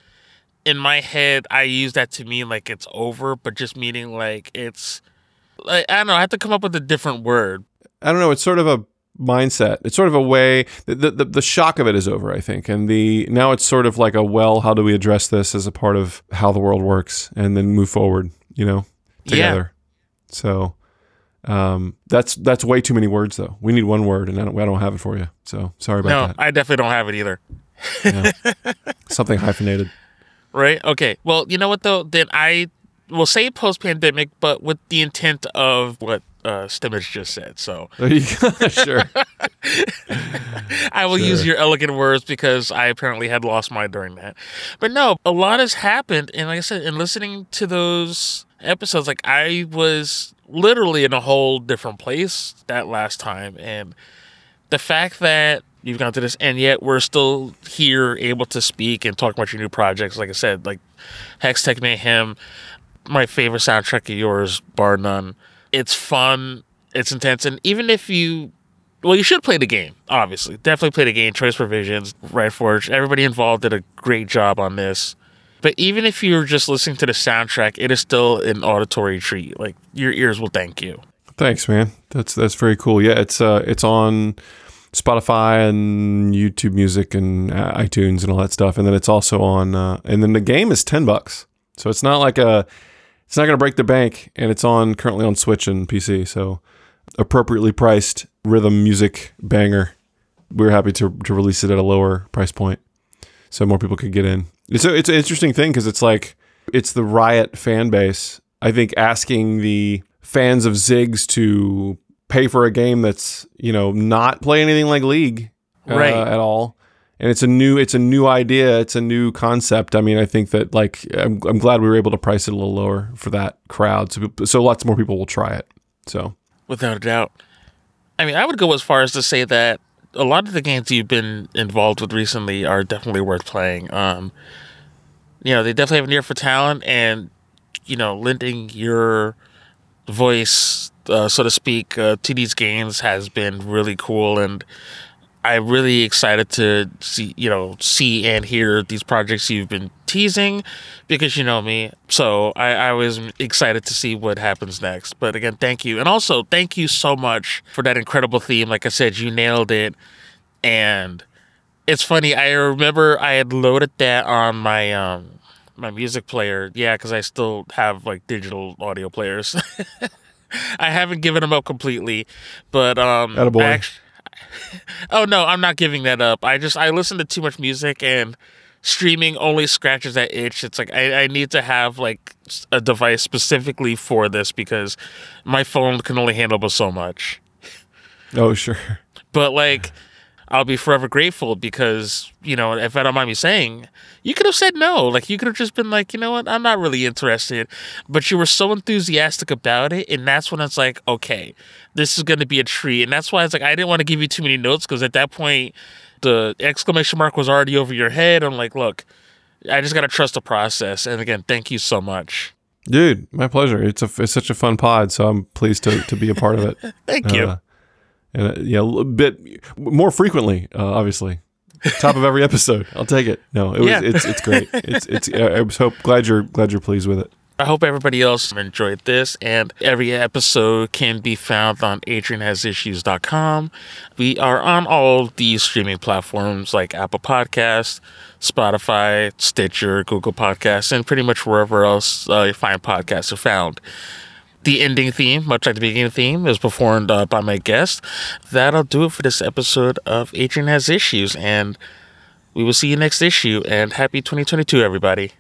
in my head I use that to mean like it's over, but just meaning like it's like, I don't know, I have to come up with a different word. I don't know, it's sort of a mindset. It's sort of a way the, the the shock of it is over, I think, and the now it's sort of like a, well, how do we address this as a part of how the world works and then move forward, you know, together. Yeah. So um that's that's way too many words though. We need one word, and I don't, I don't have it for you, so sorry about no, that. No, I definitely don't have it either. Yeah. Something hyphenated, right? Okay, well, you know what though, then I will say post-pandemic, but with the intent of what Uh, Stemage just said, so sure. I will sure. use your elegant words, because I apparently had lost mine during that. But no, a lot has happened, and like I said, in listening to those episodes, like I was literally in a whole different place that last time, and the fact that you've gone through this and yet we're still here, able to speak and talk about your new projects. Like I said, like Hextech Mayhem, my favorite soundtrack of yours, bar none. It's fun, it's intense, and even if you... Well, you should play the game, obviously. Definitely play the game, Choice Provisions, Riot Forge. Everybody involved did a great job on this. But even if you're just listening to the soundtrack, it is still an auditory treat. Like, your ears will thank you. Thanks, man. That's that's very cool. Yeah, it's uh, it's on Spotify and YouTube Music and iTunes and all that stuff. And then it's also on... Uh, and then the game is ten bucks. So it's not like a... It's not going to break the bank, and it's on currently on Switch and P C. So appropriately priced rhythm music banger. We were happy to to release it at a lower price point so more people could get in. It's a, it's an interesting thing because it's like, it's the Riot fan base, I think, asking the fans of Ziggs to pay for a game that's, you know, not play anything like League uh, right. at all. And it's a new, it's a new idea. It's a new concept. I mean, I think that like, I'm, I'm glad we were able to price it a little lower for that crowd. So, so lots more people will try it. So without a doubt. I mean, I would go as far as to say that a lot of the games you've been involved with recently are definitely worth playing. Um, you know, they definitely have an ear for talent, and, you know, lending your voice, uh, so to speak, uh, to these games has been really cool. And I'm really excited to see, you know, see and hear these projects you've been teasing, because you know me. So I, I was excited to see what happens next. But again, thank you. And also, thank you so much for that incredible theme. Like I said, you nailed it. And it's funny, I remember I had loaded that on my um, my music player. Yeah, because I still have, like, digital audio players. I haven't given them up completely. But um, Attaboy. I actually... Oh no, I'm not giving that up. I just I listen to too much music, and streaming only scratches that itch. It's like I, I need to have like a device specifically for this, because my phone can only handle but so much. Oh sure. But like, I'll be forever grateful, because, you know, if I don't mind me saying, you could have said no. Like, you could have just been like, you know what, I'm not really interested. But you were so enthusiastic about it, and that's when it's like, okay, this is going to be a treat. And that's why it's like, I didn't want to give you too many notes, because at that point, the exclamation mark was already over your head. I'm like, look, I just got to trust the process. And again, thank you so much. Dude, my pleasure. It's a, it's such a fun pod, so I'm pleased to, to be a part of it. Thank you. Uh, And uh, yeah, a bit more frequently, uh, obviously. Top of every episode, I'll take it. No, it was yeah. it's it's great. It's it's. I was hope glad you're glad you're pleased with it. I hope everybody else enjoyed this, and every episode can be found on Adrian Has Issues dot com. We are on all these streaming platforms like Apple Podcasts, Spotify, Stitcher, Google Podcasts, and pretty much wherever else uh, you find podcasts are found. The ending theme, much like the beginning theme, is performed uh, by my guest. That'll do it for this episode of Adrian Has Issues, and we will see you next issue, and happy twenty twenty-two, everybody.